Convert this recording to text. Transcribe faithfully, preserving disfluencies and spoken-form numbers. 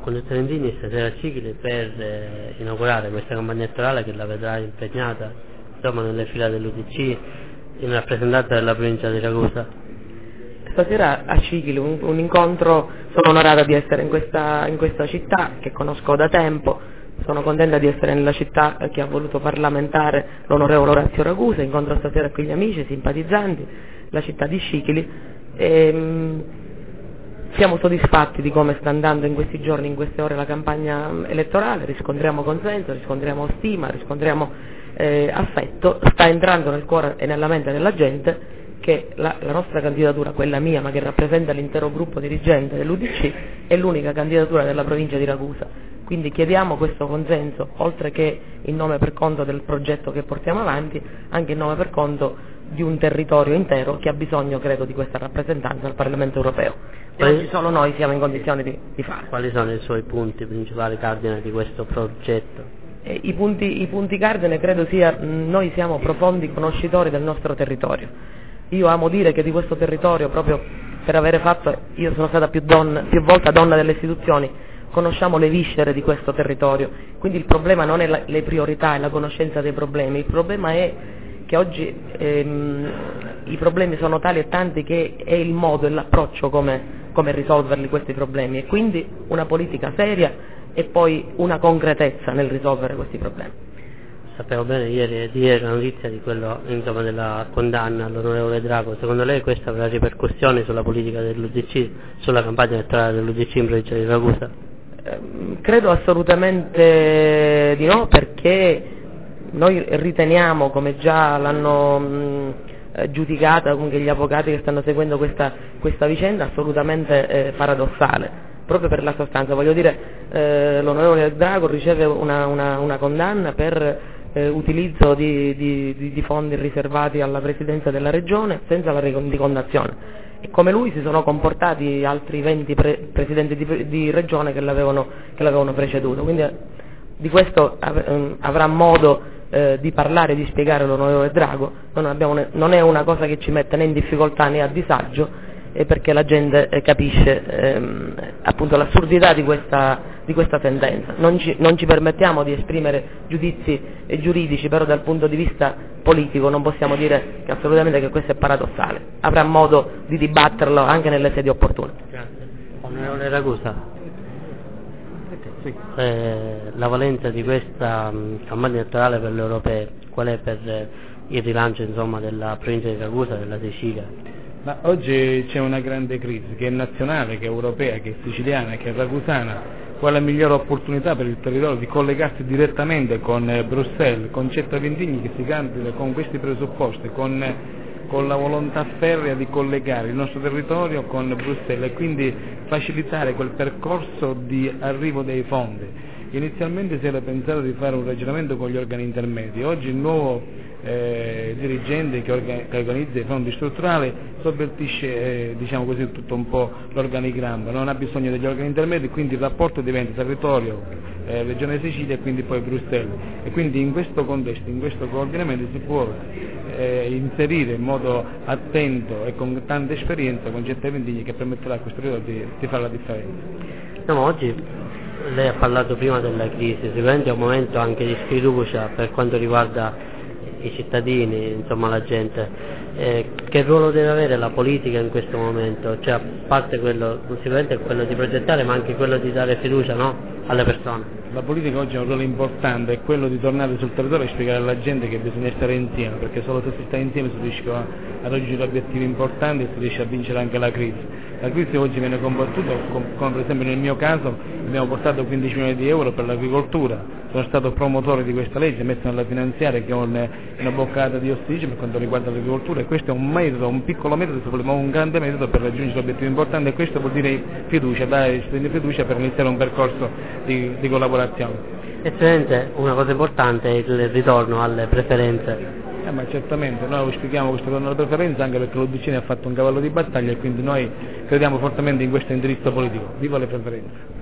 Con Trentini stasera a Scicli per eh, inaugurare questa campagna elettorale che la vedrà impegnata insomma, nelle fila dell'U D C in rappresentanza della provincia di Ragusa. Stasera a Scicli un, un incontro, sono onorata di essere in questa, in questa città che conosco da tempo, sono contenta di essere nella città che ha voluto parlamentare l'onorevole Orazio Ragusa, incontro stasera qui gli amici, simpatizzanti, la città di Scicli. E, siamo soddisfatti di come sta andando in questi giorni, in queste ore la campagna elettorale, riscontriamo consenso, riscontriamo stima, riscontriamo eh, affetto, sta entrando nel cuore e nella mente della gente che la, la nostra candidatura, quella mia ma che rappresenta l'intero gruppo dirigente dell'U D C, è l'unica candidatura della provincia di Ragusa. Quindi chiediamo questo consenso, oltre che in nome per conto del progetto che portiamo avanti, anche in nome per conto di un territorio intero che ha bisogno, credo, di questa rappresentanza al Parlamento europeo. E oggi solo noi siamo in condizione di, di fare. Quali sono i suoi punti principali cardine di questo progetto? E i punti, i punti cardine credo sia, noi siamo profondi conoscitori del nostro territorio. Io amo dire che di questo territorio, proprio per avere fatto, io sono stata più, donna, più volta donna delle istituzioni, conosciamo le viscere di questo territorio. Quindi il problema non è la, le priorità e la conoscenza dei problemi, il problema è che oggi ehm, i problemi sono tali e tanti che è il modo e l'approccio come, come risolverli questi problemi, e quindi una politica seria e poi una concretezza nel risolvere questi problemi. Sapevo bene ieri e ieri la notizia di quello, insomma, della condanna all'onorevole Drago. Secondo lei questa avrà ripercussioni sulla politica dell'U D C, sulla campagna elettorale dell'U D C in provincia di Ragusa? Eh, credo assolutamente di no, perché noi riteniamo, come già l'hanno mh, giudicata anche gli avvocati che stanno seguendo questa, questa vicenda, assolutamente eh, paradossale, proprio per la sostanza. Voglio dire, eh, l'onorevole Drago riceve una, una, una condanna per eh, utilizzo di, di, di fondi riservati alla Presidenza della Regione senza la ricondazione. E come lui si sono comportati altri venti pre- Presidenti di, di Regione che l'avevano, che l'avevano preceduto. Quindi di questo av- avrà modo Eh, di parlare e di spiegare l'onorevole Drago. Non, abbiamo ne- non è una cosa che ci mette né in difficoltà né a disagio, eh, perché la gente eh, capisce ehm, appunto l'assurdità di questa, di questa sentenza. Non ci, non ci permettiamo di esprimere giudizi eh, giuridici, però dal punto di vista politico non possiamo dire che assolutamente che questo è paradossale. Avrà modo di dibatterlo anche nelle sedi opportune. Grazie. Onorevole Ragusa. Sì. Eh, la valenza di questa mh, campagna elettorale per le europee, qual è per eh, il rilancio insomma, della provincia di Ragusa e della Sicilia? Ma oggi c'è una grande crisi che è nazionale, che è europea, che è siciliana, che è ragusana. Qual è la migliore opportunità per il territorio di collegarsi direttamente con eh, Bruxelles, con Cetta Ventini, che si candida con questi presupposti, con eh, con la volontà ferrea di collegare il nostro territorio con Bruxelles e quindi facilitare quel percorso di arrivo dei fondi. Inizialmente si era pensato di fare un ragionamento con gli organi intermedi, oggi il nuovo eh, dirigente che, organ- che organizza i fondi strutturali sovvertisce eh, diciamo così, tutto un po' l'organigramma, non ha bisogno degli organi intermedi, quindi il rapporto diventa territorio, Eh, Regione Sicilia e quindi poi Bruxelles, e quindi in questo contesto, in questo coordinamento si può eh, inserire in modo attento e con tanta esperienza con Cetta Ventini, che permetterà a questo periodo di, di fare la differenza. No, oggi lei ha parlato prima della crisi, sicuramente è un momento anche di sfiducia per quanto riguarda i cittadini, insomma la gente. Eh, che ruolo deve avere la politica in questo momento? Cioè a parte quello, sicuramente è quello di progettare, ma anche quello di dare fiducia, no? Alle persone. La politica oggi ha un ruolo importante, è quello di tornare sul territorio e spiegare alla gente che bisogna stare insieme, perché solo se si sta insieme si riesce a raggiungere obiettivi importanti e si riesce a vincere anche la crisi. La crisi oggi viene combattuta, come per esempio nel mio caso abbiamo portato quindici milioni di euro per l'agricoltura, sono stato promotore di questa legge, messo nella finanziaria che è una boccata di ossigeno per quanto riguarda l'agricoltura, e questo è un metodo, un piccolo metodo, ma un grande metodo per raggiungere obiettivi importanti, e questo vuol dire fiducia, dare fiducia per iniziare un percorso Di, di collaborazione. Eccellente, una cosa importante è il ritorno alle preferenze. Eh, ma certamente, noi auspichiamo questo ritorno alle preferenze anche perché l'U D C ne ha fatto un cavallo di battaglia e quindi noi crediamo fortemente in questo indirizzo politico. Viva le preferenze!